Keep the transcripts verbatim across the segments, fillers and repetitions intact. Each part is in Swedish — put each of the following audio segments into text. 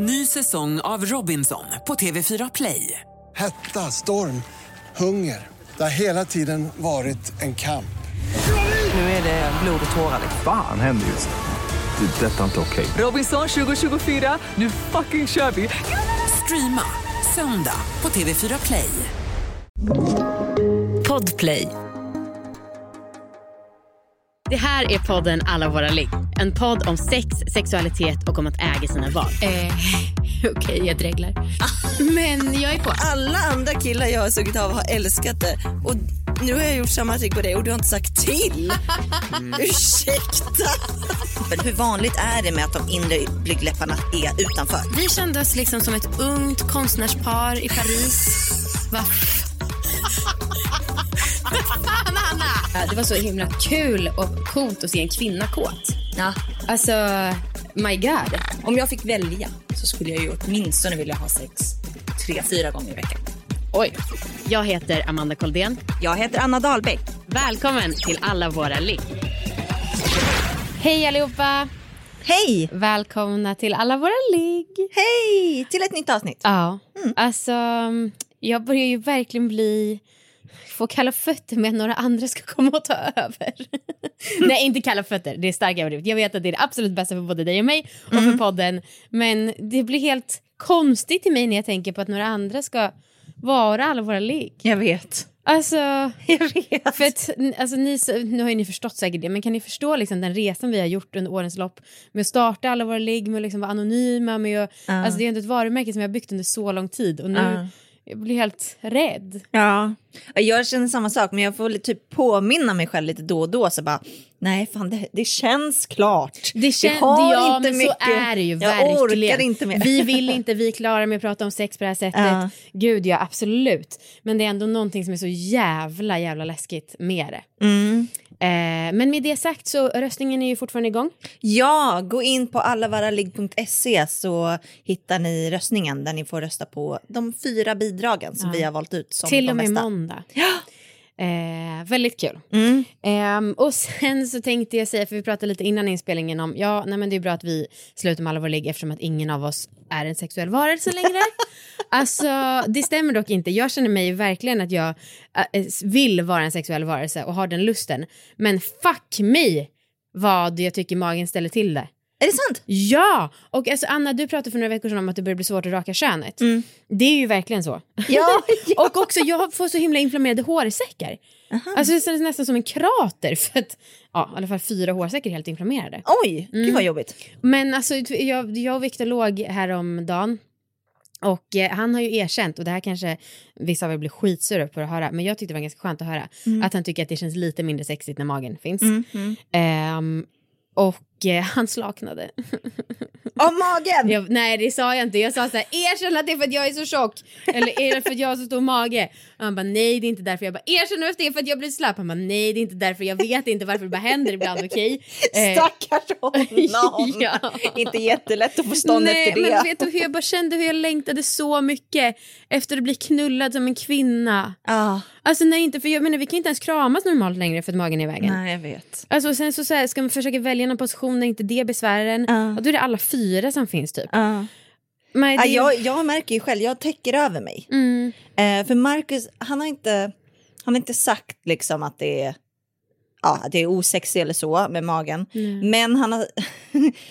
Ny säsong av Robinson på T V fyra Play. Hetta, storm, hunger. Det har hela tiden varit en kamp. Nu är det blod och tårar. Fan, händer just det. Detta är inte okej. Okay. Robinson tjugo tjugofyra, nu fucking kör vi. Streama söndag på T V fyra Play. Podplay. Det här är podden Alla våra lik. En podd om sex, sexualitet och om att äga sina val. Eh, Okej, okay, jag dreglar. Men jag är på. Alla andra killar jag har sugit av har älskat det. Och nu har jag gjort samma sak på dig och du har inte sagt till. Mm. Ursäkta. Men hur vanligt är det med att de inre blygdläpparna är utanför? Vi kändes liksom som ett ungt konstnärspar i Paris. Va? Fan, Anna! Det var så himla kul och coolt att se en kvinna kåt. Ja. Alltså, my god. Om jag fick välja så skulle jag ju åtminstone vilja ha sex tre, fyra gånger i veckan. Oj. Jag heter Amanda Koldén. Jag heter Anna Dahlbeck. Välkommen till Alla våra lik. Hej allihopa. Hej. Välkomna till Alla våra lik. Hej, till ett nytt avsnitt. Ja, mm. Alltså jag börjar ju verkligen bli... Få kalla fötter med några andra ska komma och ta över. Nej, inte kalla fötter, det är starkt överdrivet. Jag vet att det är det absolut bästa för både dig och mig och mm. för podden. Men det blir helt konstigt i mig när jag tänker på att några andra ska vara alla våra lik. Jag vet. Alltså, jag vet. För att, alltså, ni, nu har ju ni förstått säkert det, men kan ni förstå liksom, den resan vi har gjort under årens lopp med att starta alla våra lik, med att liksom vara anonyma, med att, uh. alltså, det är inte ett varumärke som jag har byggt under så lång tid och nu... Uh. Jag blir helt rädd. Ja, jag känner samma sak. Men jag får typ påminna mig själv lite då och då. Så bara, nej fan, det, det känns klart. Det känns, ja, inte men mycket. Så är det ju verkligen. Jag orkar inte mer. Vi vill inte, vi klarar med att prata om sex på det här sättet. Ja. Gud, ja, absolut. Men det är ändå någonting som är så jävla, jävla läskigt med det. Mm. Eh, men med det sagt så röstningen är ju fortfarande igång. Ja, gå in på allavaraligg punkt se så hittar ni röstningen där ni får rösta på de fyra bidragen som ja. vi har valt ut som till och med måndag. Ja. Eh, väldigt kul. Mm. Eh, och sen så tänkte jag säga, för vi pratade lite innan inspelningen om, ja, nej men det är bra att vi slutar med alla vår ligg eftersom att ingen av oss är en sexuell varelse längre. Alltså, det stämmer dock inte. Jag känner mig verkligen att jag äh, vill vara en sexuell varelse och har den lusten. Men fuck me vad jag tycker magen ställer till det. Är det sant? Ja, och alltså Anna, du pratade för några veckor sedan om att det börjar bli svårt att raka könet. Mm. Det är ju verkligen så. Ja, ja. Och också, jag får så himla inflammerade hårsäckar. Aha. Alltså det känns nästan som en krater. För att, ja, i alla fall fyra hårsäckar helt inflammerade. Oj, det mm. var jobbigt. Men alltså, jag, jag och Victor låg häromdagen. Och eh, han har ju erkänt, och det här kanske vissa av er blir skitsura på att höra, men jag tyckte det var ganska skönt att höra, mm. att han tycker att det känns lite mindre sexigt när magen finns. Mm, mm. Ehm, och han slaknade. Av magen? Jag, nej, det sa jag inte. Jag sa så här, erkänn att det är för att jag är så tjock. Eller är det för att jag har så stor mage? Och han bara, nej det är inte därför. Jag bara, erkänn att det är för att jag blir slapp. Han bara, nej det är inte därför. Jag vet inte varför det bara händer ibland, okej? Okay? Stackars honom. Ja. Inte jättelätt att förstå nej, efter det. Men vet du hur jag bara kände hur jag längtade så mycket efter att bli knullad som en kvinna? Ah. Alltså nej, inte, för jag menar, vi kan inte ens kramas normalt längre för att magen är i vägen. Nej, jag vet. Alltså sen så, så här, ska man försöka välja någon position när inte det besvären uh. och då är det alla fyra som finns typ. Uh. Men det... uh, jag, jag märker ju själv, jag täcker över mig. Mm. Uh, för Marcus, han har inte han har inte sagt liksom att det är ja, uh, det är osexigt eller så med magen. Mm. Men han har,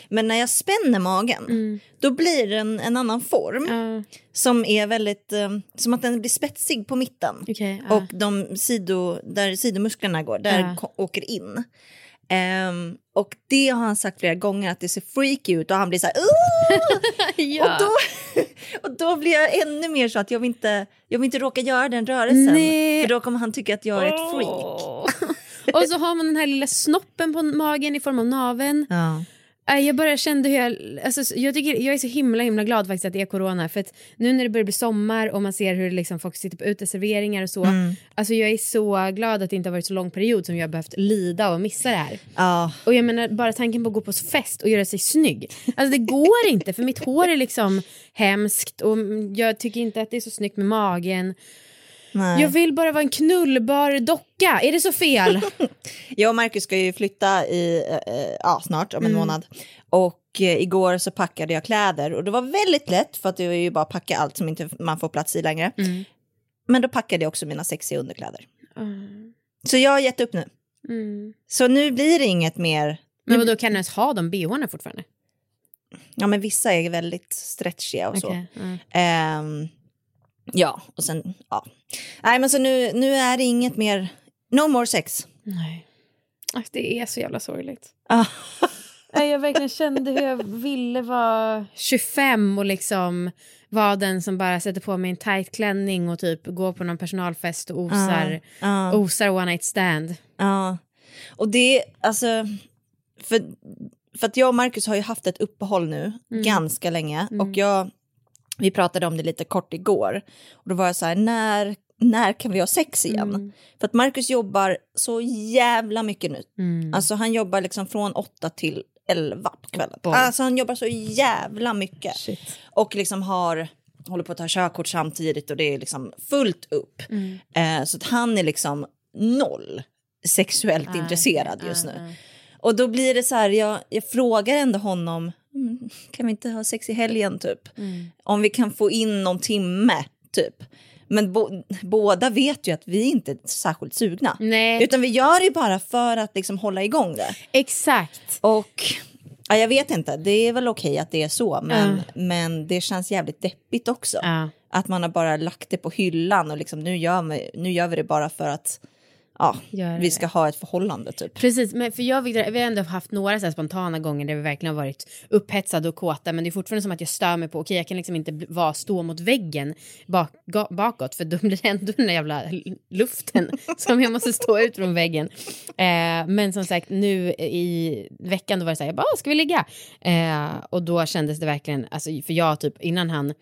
men när jag spänner magen mm. då blir det en, en annan form uh. som är väldigt uh, som att den blir spetsig på mitten. Okay, uh. Och de sido där sidomusklerna går, där uh. k- åker in. Um, och det har han sagt flera gånger att det ser freaky ut och han blir så här, ja. och, då, och då blir jag ännu mer så att jag vill inte, jag vill inte råka göra den rörelsen. Nej. För då kommer han tycka att jag är oh. ett freak. Och så har man den här lilla snoppen på magen i form av naveln. Ja. Jag bara kände hur jag, alltså, jag, tycker, jag är så himla himla glad faktiskt att det är corona. För att nu när det börjar bli sommar och man ser hur liksom folk sitter på uteserveringar och så. Mm. Alltså jag är så glad att det inte har varit så lång period som jag har behövt lida och missa det här. Oh. Och jag menar bara tanken på att gå på fest och göra sig snygg. Alltså det går inte för mitt hår är liksom hemskt och jag tycker inte att det är så snyggt med magen. Nej. Jag vill bara vara en knullbar docka. Är det så fel? Jag och Marcus ska ju flytta i, äh, äh, ja, snart, om en mm. månad. Och Och eh, igår så packade jag kläder. Och det var väldigt lätt, för att det är ju bara att packa allt som inte man får plats i längre. Mm. Men då packade jag också mina sexiga underkläder. Mm. Så jag har gett upp nu. Mm. Så nu blir det inget mer. Men då kan du ens ha de bhorna fortfarande? Ja, men vissa är väldigt stretchiga och okay. så. Mm. Um, ja, och sen, ja. Nej, men så nu, nu är det inget mer. No more sex. Nej. Det är så jävla sorgligt. Jag verkligen kände hur jag ville vara tjugofem och liksom vara den som bara sätter på mig en tight klänning och typ går på någon personalfest och osar, uh, uh. osar one night stand. Ja, uh. och det, alltså, för, för att jag och Marcus har ju haft ett uppehåll nu mm. ganska länge mm. och jag, vi pratade om det lite kort igår och då var jag så här, när när kan vi ha sex igen? Mm. För att Marcus jobbar så jävla mycket nu. Mm. Alltså han jobbar liksom från åtta till elva på kvällen. Boy. Alltså han jobbar så jävla mycket. Shit. Och liksom har, håller på att ta körkort samtidigt och det är liksom fullt upp. Mm. Eh, så att han är liksom noll sexuellt aj, intresserad just aj, nu. Aj. Och då blir det så här, jag, jag frågar ändå honom, mm, kan vi inte ha sex i helgen typ? Mm. Om vi kan få in någon timme typ. Men bo- båda vet ju att vi inte är särskilt sugna. Nej. Utan vi gör det bara för att liksom hålla igång det. Exakt. Och ja, jag vet inte, det är väl okej att det är så. Men, uh. men det känns jävligt deppigt också. Uh. Att man har bara lagt det på hyllan. Och liksom, nu, gör vi, nu gör vi det bara för att ja, vi ska ha ett förhållande typ. Precis, men för jag Victor, vi har ändå haft några så här spontana gånger där vi verkligen har varit upphetsade och kåta, men det är fortfarande som att jag stör mig på, okej, jag kan liksom inte vara, stå mot väggen bak, ga, bakåt, för då blir det ändå den där jävla luften som jag måste stå ut från väggen. Eh, men som sagt, nu i veckan då var det så här, jag bara, ska vi ligga? Eh, och då kändes det verkligen, alltså, för jag typ, innan han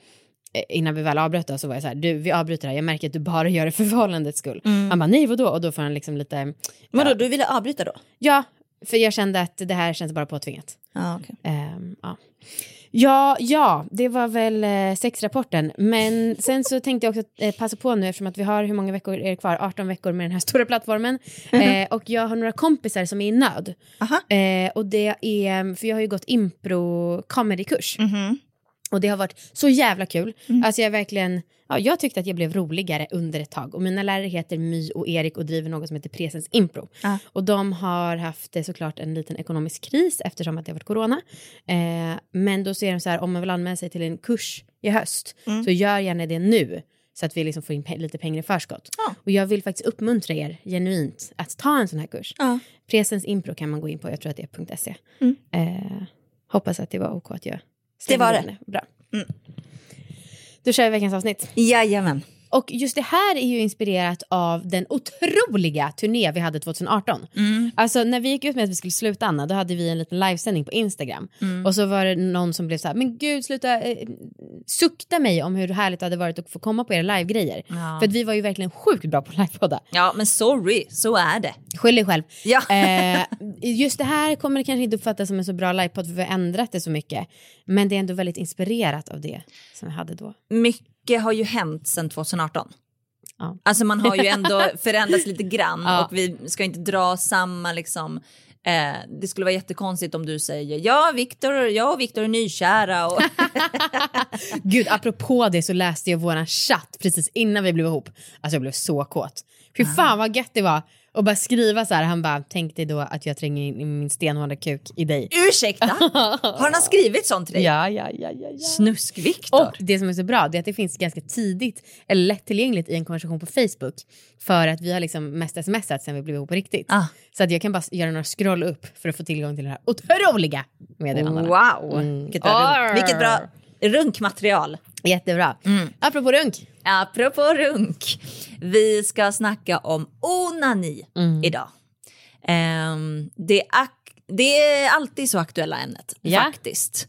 innan vi väl avbröt då, så var jag så här, du, vi avbryter det här, jag märker att du bara gör det för förhållandets skull. Mm. Han bara, nej, vadå? Och då får han liksom lite... Ja. Vadå, du ville avbryta då? Ja, för jag kände att det här känns bara påtvingat. Ah, okay. um, ja. ja, ja, det var väl sexrapporten. Men sen så tänkte jag också att, eh, passa på nu, eftersom att vi har, hur många veckor är det kvar? arton veckor med den här stora plattformen. Mm-hmm. Eh, och jag har några kompisar som är i nöd. Eh, och det är, för jag har ju gått impro-comedy-kurs. Mm-hmm. Och det har varit så jävla kul. Mm. Alltså jag verkligen, ja, jag tyckte att jag blev roligare under ett tag. Och mina lärare heter My och Erik och driver något som heter Presens Impro. Ah. Och de har haft såklart en liten ekonomisk kris eftersom att det har varit corona. Eh, men då ser de så här, om man vill anmäla sig till en kurs i höst mm. så gör gärna det nu. Så att vi liksom får in pe- lite pengar i förskott. Ah. Och jag vill faktiskt uppmuntra er genuint att ta en sån här kurs. Ah. Presens Impro kan man gå in på, jag tror att det är .se. Mm. Eh, hoppas att det var ok att göra. Det var det. Bra. Mm. Då kör vi veckans avsnitt. Jajamän. Och just det här är ju inspirerat av den otroliga turné vi hade tjugo arton. Mm. Alltså när vi gick ut med att vi skulle sluta, Anna, då hade vi en liten livesändning på Instagram. Mm. Och så var det någon som blev så här, men gud, sluta eh, sukta mig om hur härligt det hade varit att få komma på era livegrejer. Ja. För att vi var ju verkligen sjukt bra på livepodda. Ja, men sorry, så är det. Skyll dig själv. Ja. eh, just det här kommer det kanske inte uppfattas som en så bra livepodd, för vi har ändrat det så mycket. Men det är ändå väldigt inspirerat av det som vi hade då. Mycket. Det har ju hänt sedan tjugo arton. Ja. Alltså man har ju ändå förändrats lite grann. Ja. Och vi ska inte dra samma liksom... Eh, det skulle vara jättekonstigt om du säger ja, Victor, jag och Victor är nykära. Och Gud, apropå det så läste jag våran chatt precis innan vi blev ihop. Alltså jag blev så kåt. Fy fan vad gött det var. Och bara skriva så här, han bara, tänk dig då att jag tränger in min stenhårda kuk i dig. Ursäkta, har han skrivit sånt till dig? Ja, ja, ja, ja, ja. Snusk Victor. Och det som är så bra, det är att det finns ganska tidigt eller lättillgängligt i en konversation på Facebook. För att vi har liksom mest smsat sen vi blev ihop på riktigt. Ah. Så att jag kan bara göra några scroll upp för att få tillgång till det här otroliga meddelandena. Wow, mm. vilket, bra, vilket bra runkmaterial. Jättebra. Mm. Apropå runk. Apropå runk. Vi ska snacka om onani mm. idag. Um, det, är ak- det är alltid så aktuella ämnet, ja. faktiskt.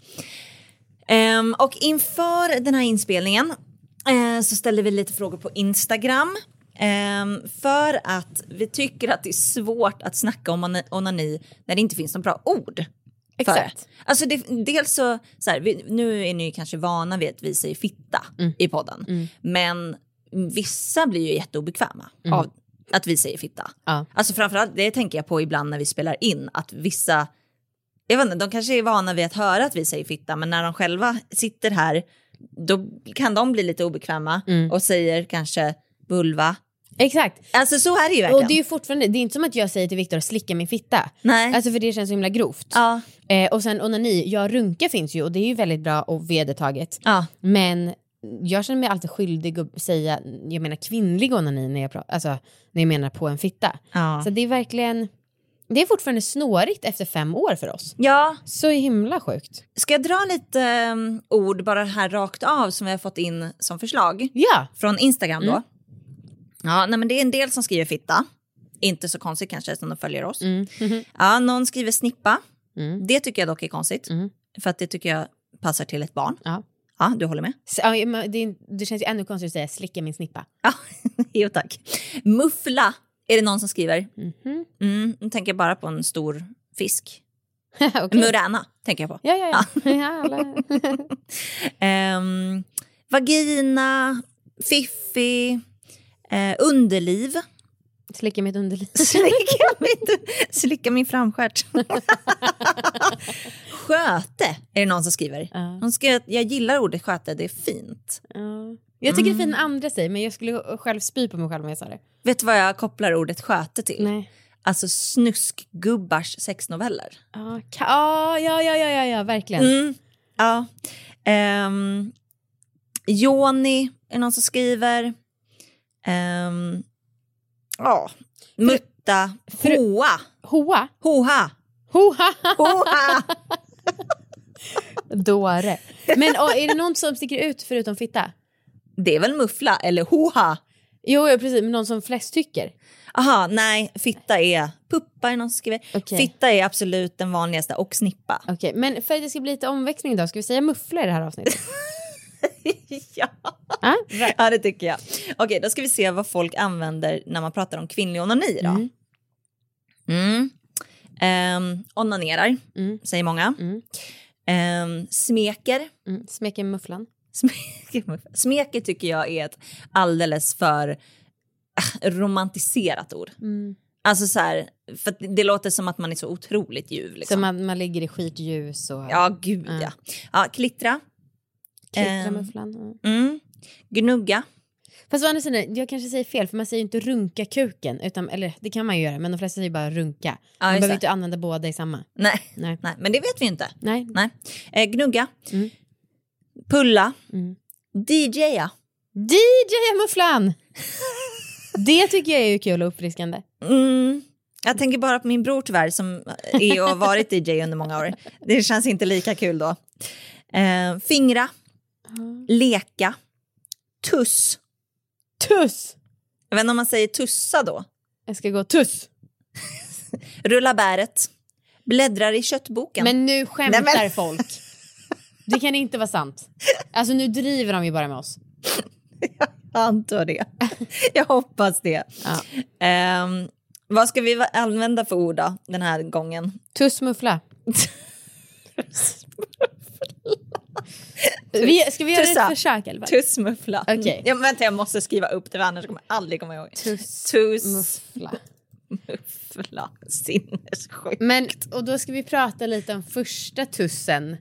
Um, och inför den här inspelningen uh, så ställer vi lite frågor på Instagram. Um, för att vi tycker att det är svårt att snacka om onani när det inte finns några bra ord. Exakt. Alltså det, dels så, så här, vi, nu är ni kanske vana vid att vi säger fitta mm. i podden. Mm. Men vissa blir ju jätteobekväma mm. av att vi säger fitta. Ja. Alltså framförallt, det tänker jag på ibland när vi spelar in. Att vissa jag vet inte, de kanske är vana vid att höra att vi säger fitta, men när de själva sitter här då kan de bli lite obekväma mm. och säger kanske vulva. Exakt. Alltså så här är det ju verkligen. Och det är ju fortfarande, det är inte som att jag säger till Victor slicka min fitta. Nej. Alltså för det känns så himla grovt. Ja. Eh, och sen onani, jag runka finns ju och det är ju väldigt bra och vedertaget. Ja. Men jag känner mig alltid skyldig att säga, jag menar kvinnlig onani när jag pratar, alltså när jag menar på en fitta. Ja. Så det är verkligen, det är fortfarande snårigt efter fem år för oss. Ja. Så himla sjukt. Ska jag dra lite um, ord bara här rakt av som vi har fått in som förslag? Ja. Från Instagram då. Mm. Ja, nej, men det är en del som skriver fitta. Inte så konstigt kanske som de följer oss. Mm. Mm-hmm. Ja, någon skriver snippa. Mm. Det tycker jag dock är konstigt. Mm. För att det tycker jag passar till ett barn. Ja. Ja, du håller med? Så, ja, men det, det känns ju ännu konstigt att säga slicka min snippa. Ja, jo tack. Muffla. Är det någon som skriver? Mm-hmm. Mm, nu tänker jag bara på en stor fisk. Okay. Murana tänker jag på. Ja, ja, ja. ja. um, vagina, fiffi, eh, underliv. Slicka mitt underliv. Slicka, mitt, slicka min framskärt. Sköte är det någon som skriver. Uh. Hon skriver att jag gillar ordet sköte, det är fint. Uh. Jag tycker mm. det är fint andra sig, men jag skulle själv spy på mig själv om jag sa det. Vet du vad jag kopplar ordet sköte till? Nej. Alltså snuskgubbars sexnoveller. Ah, ka- ah, ja, ja, ja, ja, ja, verkligen. Mm. Ja. Um, Joni är någon som skriver. Um, ja. Mutta. Fru- Hoa. Hoa? Hoa. Hoa. Hoa. Dåre. Men oh, är det någon som sticker ut förutom fitta? Det är väl muffla eller hoha. Jo, ja, precis. Men någon som flest tycker. Aha, nej. Fitta är... Puppa är någon som skriver. Okay. Fitta är absolut den vanligaste. Och snippa. Okej, okay. Men för att det ska bli lite omväxling då. Ska vi säga muffla i det här avsnittet? Ja. Ah, right. Ja, det tycker jag. Okej, okay, då ska vi se vad folk använder när man pratar om kvinnlig onani då. Mm. Mm. Um, onanerar, mm. säger många. Mm. Um, smeker. Mm. Smeker mufflan. Smeket tycker jag är ett alldeles för äh, romantiserat ord. Mm. Alltså så här, för att det låter som att man är så otroligt ljuv. Liksom. Så man, man ligger i skitljus och... Ja, gud mm. ja. Ja, klittra. Klittra mufflan. Mm. Mm. Gnugga. Fast å andra sidan, jag kanske säger fel, för man säger ju inte runka kuken. Utan, eller det kan man ju göra, men de flesta säger bara runka. Man ja, behöver inte använda båda i samma. Nej. Nej. Nej, men det vet vi inte. Nej. Nej. Eh, gnugga. Mm. Pulla. Mm. D J-a. D J-a mufflan. Det tycker jag är ju kul och uppfriskande. Mm. Jag tänker bara på min bror tyvärr som är och har varit D J under många år. Det känns inte lika kul då. Eh, fingra. Mm. Leka. Tuss. Tuss. Jag vet inte om man säger tussa då. Jag ska gå tuss. Rulla bäret. Bläddrar i köttboken. Men nu skämtar Nej, men... folk. Det kan inte vara sant. Alltså nu driver de ju bara med oss. Jag antar det. Jag hoppas det. Ja. Um, vad ska vi använda för ord då, den här gången? Tussmuffla. vi, ska vi göra ett försök? Eller? Tussmuffla. Okay. Ja, vänta, jag måste skriva upp det, annars kommer jag aldrig komma ihåg. Tussmuffla. Muffla, sinnessjukt. Men, och då ska vi prata lite om första tussen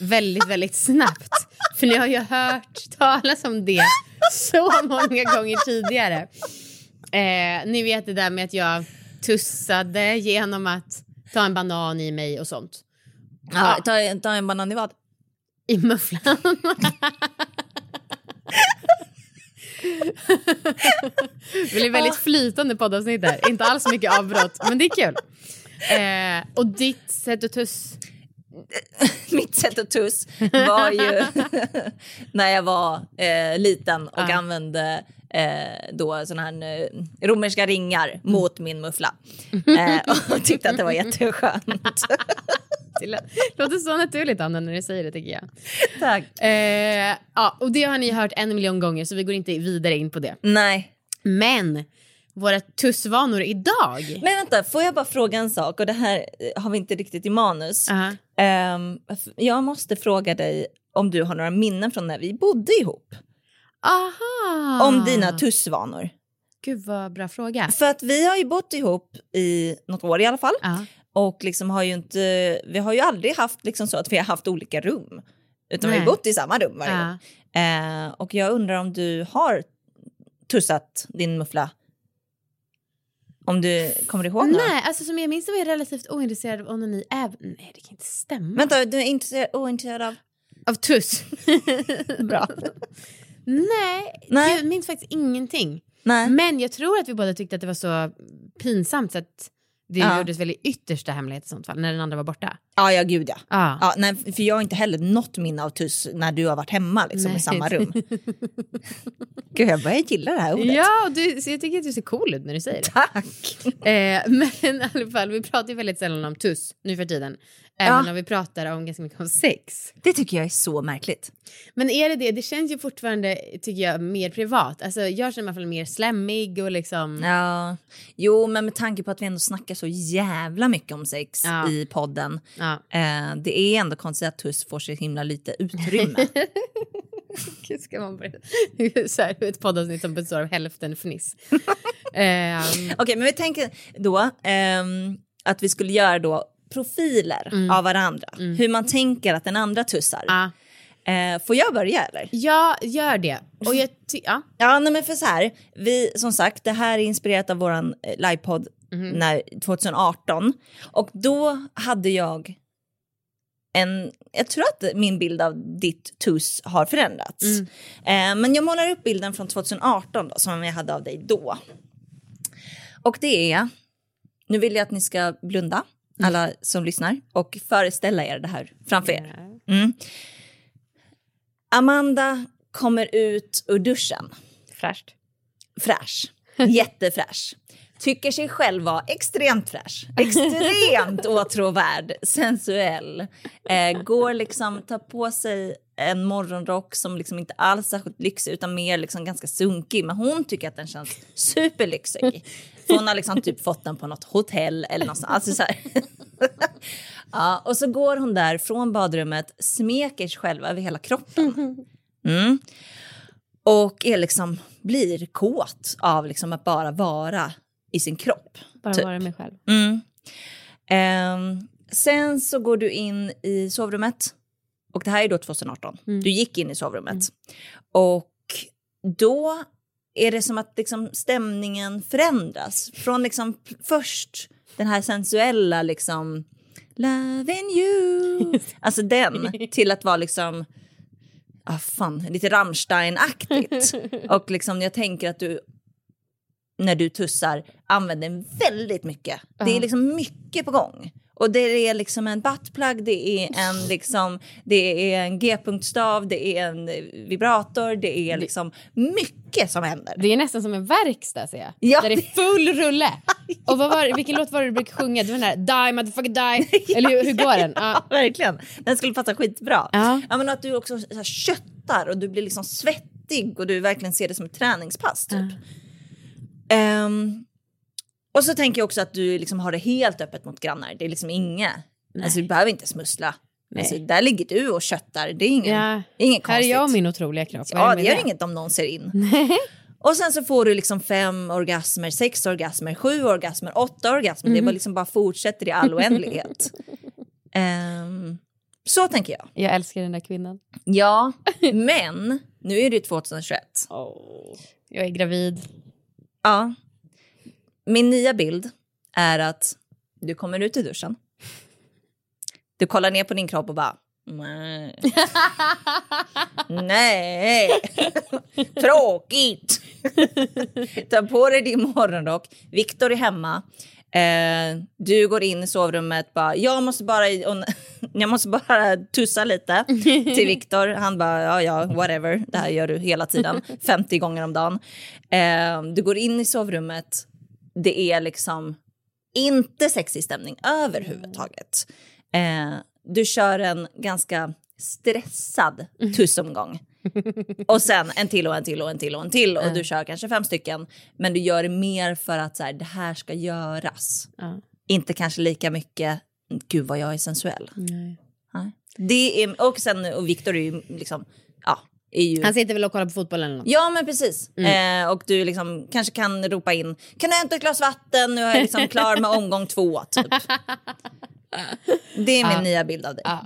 väldigt, väldigt snabbt. För ni har ju hört talas om det så många gånger tidigare. Eh, ni vet det där med att jag tussade genom att ta en banan i mig och sånt. Ja, ja ta, ta en banan i vad? I mufflan. Det blir väldigt flytande poddavsnitt där. Inte alls mycket avbrott, men det är kul. eh, Och ditt sätt att tuss mitt sätt att tuss var ju när jag var eh, liten och ah. använde eh, då såna här romerska ringar mot min muffla eh, och tyckte att det var jätteskönt. Det låter så naturligt, Anna, när du säger det, tycker jag. Tack. Eh, ja, och det har ni hört en miljon gånger, så vi går inte vidare in på det. Nej. Men våra tussvanor idag. Men vänta, får jag bara fråga en sak? Och det här har vi inte riktigt i manus. Uh-huh. Eh, jag måste fråga dig om du har några minnen från när vi bodde ihop. Aha. Om dina tussvanor. Gud, vad bra fråga. För att vi har ju bott ihop i något år i alla fall. Uh-huh. Och liksom har ju inte, vi har ju aldrig haft liksom så att vi har haft olika rum. Utan Nej. Vi har bott i samma rum varje gång. Ja. Eh, och jag undrar om du har tussat din muffla. Om du kommer ihåg något? Nej, alltså som jag minns så var jag relativt ointresserad av onani. Även... Nej, det kan inte stämma. Vänta, du är inte ointresserad av... Av tuss. Bra. Nej, Nej, jag minns faktiskt ingenting. Nej. Men jag tror att vi båda tyckte att det var så pinsamt så att... Det ja. gjordes väl i yttersta hemlighet i sånt fall, när den andra var borta. Ja, ja gud ja. ja. ja nej, för jag har inte heller nått minne av tuss när du har varit hemma liksom, i samma rum. Gud, jag börjar gilla det här ordet. Ja, du, så jag tycker att du ser cool ut när du säger det. Tack! eh, men i alla fall, vi pratar ju väldigt sällan om tuss nu för tiden. Även ja. om vi pratar om ganska mycket om sex. Det tycker jag är så märkligt. Men är det det? Det känns ju fortfarande, tycker jag, mer privat. Alltså, jag känner mig i alla fall mer slämmig och liksom... Ja, jo, men med tanke på att vi ändå snackar så jävla mycket om sex ja. i podden. Ja. Eh, det är ändå konstigt att tuss får så himla lite utrymme. Gud, ska man börja... Så här, ett poddavsnitt som består av hälften fniss. eh, Okej, okay, men vi tänker då eh, att vi skulle göra då profiler mm. av varandra. Mm. Hur man tänker att den andra tussar. Ah. Eh, får jag börja eller? Ja, gör det. Och jag ty- ja. ja, nej men för så här. Vi, som sagt, det här är inspirerat av våran livepodd mm. när, tjugoarton. Och då hade jag en... Jag tror att min bild av ditt tuss har förändrats. Mm. Eh, men jag målar upp bilden från tjugoarton då, som jag hade av dig då. Och det är... Nu vill jag att ni ska blunda. Alla som lyssnar. Och föreställa er det här framför er. Mm. Amanda kommer ut ur duschen. Fräscht. Fräsch. Jättefräsch. Tycker sig själv vara extremt fräsch. Extremt åtråvärd. Sensuell. Eh, går liksom, tar på sig en morgonrock som liksom inte alls är särskilt lyxig utan mer liksom ganska sunkig. Men hon tycker att den känns superlyxig. För hon har liksom typ fått den på något hotell eller något sånt. Alltså så här. Ja, och så går hon där från badrummet, smeker sig själv över hela kroppen. Mm. Och är liksom, blir kåt av liksom att bara vara i sin kropp. Bara typ. Vara mig själv. Mm. Um, sen så går du in i sovrummet. Och det här är då tjugoarton. Mm. Du gick in i sovrummet. Mm. Och då är det som att liksom stämningen förändras. Från liksom först den här sensuella liksom loving you. Alltså den till att vara liksom ah fan, lite Rammstein-aktigt. Och liksom jag tänker att du när du tussar använder väldigt mycket. Uh-huh. Det är liksom mycket på gång. Och det är liksom en buttplug, det är en liksom, det är en g-punktstav, det är en vibrator, det är liksom mycket som händer. Det är nästan som en verkstad, ser jag. Ja, där det är full rulle. Och vad var, vilken låt var det du brukade sjunga? Det var den där, die motherfucker die. Ja, eller hur, hur går den? Ja, ja, verkligen. Den skulle passa skitbra. Ja. Ja, men att du också så här, köttar och du blir liksom svettig och du verkligen ser det som ett träningspass typ. Ja. Um, Och så tänker jag också att du liksom har det helt öppet mot grannar. Det är liksom inga... Nej. Alltså du behöver inte smussla. Alltså, där ligger du och köttar. Det är ingen, ja. ingen konstigt. Här är jag och min otroliga kropp. Ja, det gör det? Inget om någon ser in. Nej. Och sen så får du liksom fem orgasmer, sex orgasmer, sju orgasmer, åtta orgasmer. Mm. Det bara, liksom bara fortsätter i all oändlighet. um, så tänker jag. Jag älskar den där kvinnan. Ja, men nu är det tjugohundratjugoett. Oh, jag är gravid. Ja. Min nya bild är att du kommer ut i duschen. Du kollar ner på din kropp och bara... Nej. Nej. Tråkigt. Ta på dig din morgonrock. Victor är hemma. Eh, du går in i sovrummet. Bara, jag, måste bara, jag måste bara tussa lite till Victor. Han bara, ja, ja, whatever. Det här gör du hela tiden. femtio gånger om dagen. Eh, du går in i sovrummet. Det är liksom inte sexig stämning överhuvudtaget. Eh, du kör en ganska stressad tussomgång. Och sen en till och en till och en till och en till. Och mm. du kör kanske fem stycken. Men du gör det mer för att så här, det här ska göras. Mm. Inte kanske lika mycket, gud vad jag är sensuell. Nej. Det är, och sen, och Victor är ju liksom, ja, Ju... Han sitter väl och kollar på fotbollen eller något. Ja men precis, mm. eh, och du liksom kanske kan ropa in: kan du hämta ett glas vatten? Nu är jag liksom klar med omgång två typ. Det är min ah. nya bild av dig ah.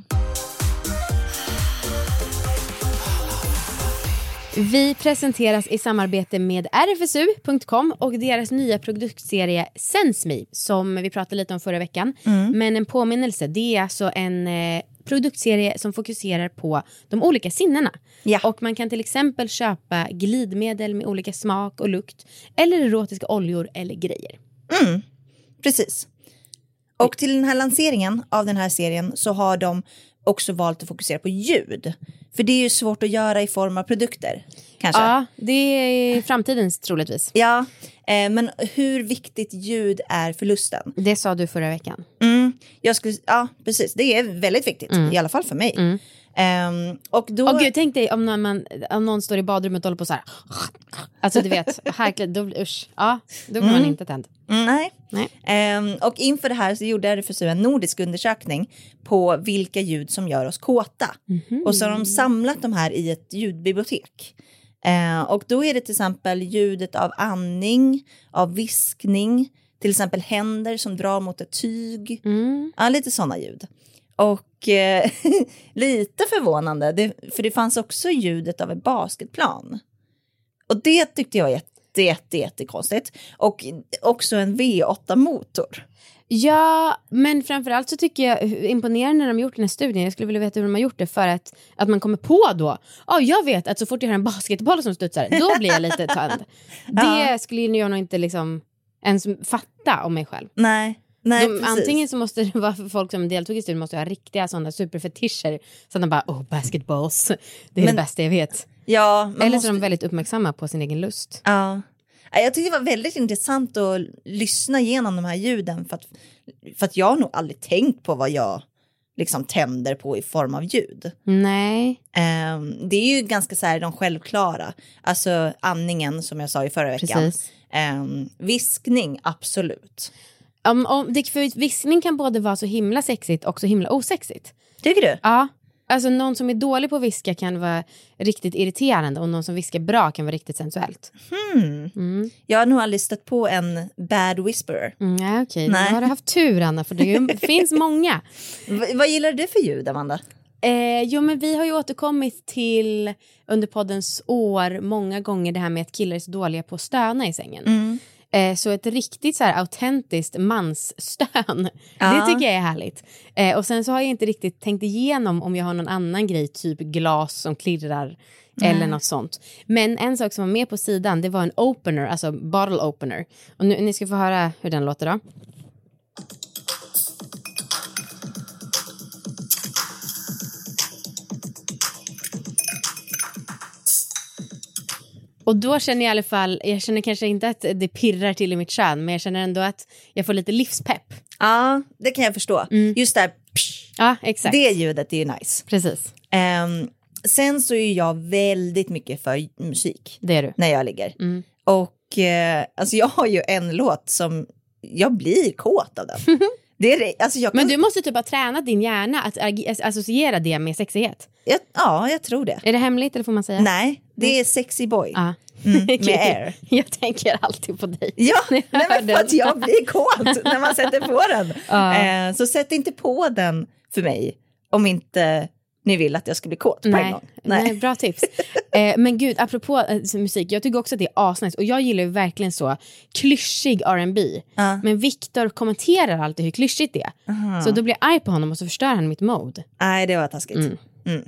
Vi presenteras i samarbete med R F S U punkt com och deras nya produktserie Sense Me, som vi pratade lite om förra veckan. Mm. Men en påminnelse, det är alltså en eh, produktserie som fokuserar på de olika sinnena. Ja. Och man kan till exempel köpa glidmedel med olika smak och lukt eller erotiska oljor eller grejer. Mm, precis. Och till den här lanseringen av den här serien så har de också valt att fokusera på ljud. För det är ju svårt att göra i form av produkter, kanske. Ja, det är framtidens troligtvis. Ja, eh, men hur viktigt ljud är för lusten. Det sa du förra veckan. Mm, jag skulle, ja, precis. Det är väldigt viktigt, mm. i alla fall för mig. Mm. Um, och då... oh, gud, tänk dig om någon, man, om någon står i badrummet och håller på så här. Alltså du vet, härkligt, då, usch. Ja, då blir mm. man inte tänd. Mm, nej. nej. Um, och inför det här så gjorde R F S U en nordisk undersökning på vilka ljud som gör oss kåta. Mm-hmm. Och så har de samlat de här i ett ljudbibliotek. Uh, och då är det till exempel ljudet av andning, av viskning, till exempel händer som drar mot ett tyg. Mm. Ja, lite sådana ljud. Och eh, lite förvånande, det, för det fanns också ljudet av en basketplan. Och det tyckte jag jätte, jätte, jätte konstigt. Och också en V åtta motor. Ja, men framförallt så tycker jag imponerande när de gjort den här studien. Jag skulle vilja veta hur de har gjort det, för att, att man kommer på då. Ja, oh, jag vet att så fort jag har en basketboll som studsar, då blir jag lite tänd. Det ja. skulle jag nog inte liksom ens fatta om mig själv. Nej. Nej, de, antingen så måste det vara för folk som deltog i studien, måste ha riktiga sådana superfetischer, så de bara, oh, basketballs, det är men, det bästa jag vet. Ja, eller måste... så är de väldigt uppmärksamma på sin egen lust. Ja, jag tycker det var väldigt intressant att lyssna igenom de här ljuden, för att, för att jag har nog aldrig tänkt på vad jag liksom tänder på i form av ljud. Nej. um, Det är ju ganska så här de självklara. Alltså andningen som jag sa i förra veckan. um, Viskning, absolut. Om, om, det, för viskning kan både vara så himla sexigt och så himla osexigt. Tycker du? Ja, alltså någon som är dålig på att viska kan vara riktigt irriterande, och någon som viskar bra kan vara riktigt sensuellt. hmm. mm. Jag har nog aldrig stött på en bad whisperer. mm, okay. Nej, okej, har du haft tur, Anna, för det finns många. v- Vad gillar du för ljud, Amanda? Eh, jo men vi har ju återkommit till under poddens år många gånger det här med att killar är så dåliga på att stöna i sängen. Mm. Så ett riktigt så här autentiskt mansstön, ja. Det tycker jag är härligt. Och sen så har jag inte riktigt tänkt igenom om jag har någon annan grej, typ glas som klirrar. Mm. Eller något sånt. Men en sak som var med på sidan, det var en opener, alltså bottle opener. Och nu, ni ska få höra hur den låter då. Och då känner jag i alla fall, jag känner kanske inte att det pirrar till i mitt kön, men jag känner ändå att jag får lite livspepp. Ja, det kan jag förstå. Mm. Just det här, psh, ja, exakt. Det ljudet är ju nice. Precis. Um, sen så är jag väldigt mycket för musik. Det är du. När jag ligger. Mm. Och uh, alltså jag har ju en låt som, jag blir kåt av den. Det är, alltså jag kan... Men du måste typ ha tränat din hjärna att associera det med sexighet. Jag, ja, jag tror det. Är det hemligt eller får man säga? Nej, det mm. är sexy boy. Ah. Mm, med air. Jag tänker alltid på dig. Ja, jag nej, men för att jag blir kåt när man sätter på den. Ah. Eh, så sätt inte på den för mig om inte ni vill att jag ska bli kåt på nej. en gång. Nej. Nej, bra tips. eh, men gud, apropå eh, musik, jag tycker också att det är asnice. Och jag gillar ju verkligen så klyschig R and B. Uh. Men Victor kommenterar alltid hur klyschigt det är. Uh-huh. Så då blir jag arg på honom och så förstör han mitt mode. Nej, det var taskigt. Mm. Mm.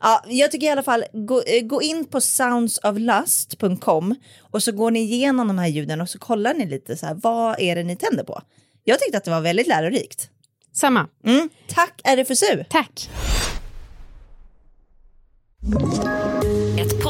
Ja, jag tycker i alla fall, gå, gå in på sounds of lust punkt com och så går ni igenom de här ljuden och så kollar ni lite så här, vad är det ni tänder på? Jag tyckte att det var väldigt lärorikt. Samma. Mm. Tack R F S U. Tack. Ett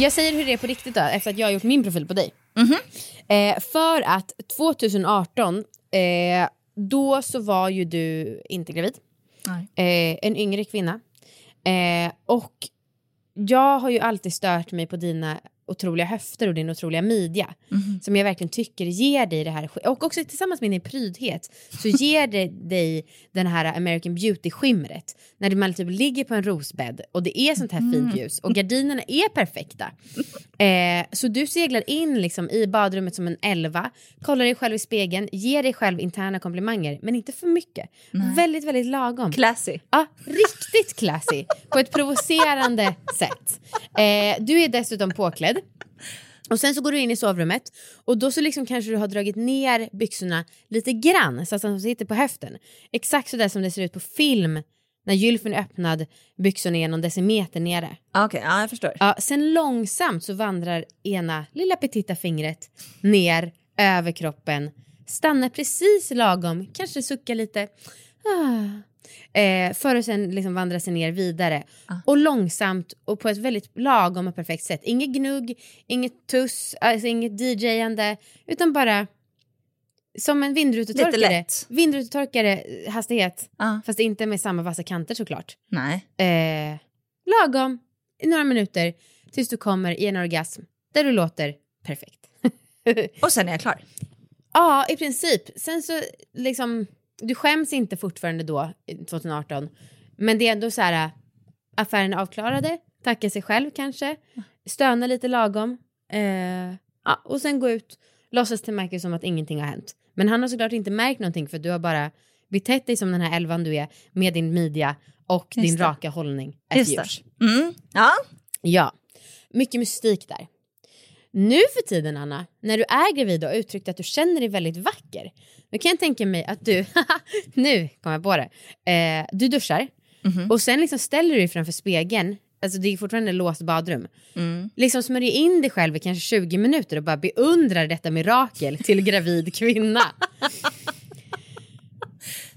jag säger hur det är på riktigt då, efter att jag har gjort min profil på dig. Mm-hmm. eh, För att tjugoarton eh, då så var ju du inte gravid. Nej. Eh, En yngre kvinna. eh, Och jag har ju alltid stört mig på dina otroliga höfter och din otroliga midja. Mm-hmm. Som jag verkligen tycker ger dig det här. Och också tillsammans med din prydhet så ger det dig den här American Beauty-skimret. När man typ ligger på en rosbädd och det är sånt här mm. fint ljus. Och gardinerna är perfekta. Eh, så du seglar in liksom i badrummet som en elva. Kollar dig själv i spegeln. Ger dig själv interna komplimanger. Men inte för mycket. Nej. Väldigt, väldigt lagom. Classy. Ja, riktigt classy. På ett provocerande sätt. Eh, du är dessutom påklädd. Och sen så går du in i sovrummet och då så liksom kanske du har dragit ner byxorna lite grann så att de sitter på höften. Exakt så där som det ser ut på film när gylfen är öppnad, byxorna är någon decimeter nere. Okej, okay, ja, jag förstår. Ja, sen långsamt så vandrar ena lilla petita fingret ner över kroppen, stannar precis lagom, kanske suckar lite. Ah. Eh, för att sen liksom vandra sig ner vidare ah. och långsamt och på ett väldigt lagom och perfekt sätt. Inget gnugg, inget tuss, alltså inget D J-ande, utan bara som en vindrutetorkare. Vindrutetorkare hastighet ah. fast inte med samma vassa kanter såklart. Nej. Eh, lagom i några minuter tills du kommer i en orgasm där du låter perfekt. Och sen är jag klar. Ja, ah, i princip. Sen så liksom du skäms inte fortfarande då tjugoarton, men det är ändå så här affären är avklarade, tacka sig själv kanske, stöna lite lagom eh, ja, och sen gå ut, låtsas till Marcus som att ingenting har hänt, men han har såklart inte märkt någonting för du har bara betett dig som den här elvan du är med din midja och just din det. Raka hållning att görs. Mm. Ja. Ja, mycket mystik där. Nu för tiden, Anna, när du är gravid och uttryckt att du känner dig väldigt vacker. Nu kan jag tänka mig att du, nu kommer jag på det, eh, du duschar mm-hmm. och sen liksom ställer du dig framför spegeln. Alltså det är fortfarande låst badrum. Mm. Liksom smörjer in dig själv i kanske tjugo minuter och bara beundrar detta mirakel till gravid kvinna.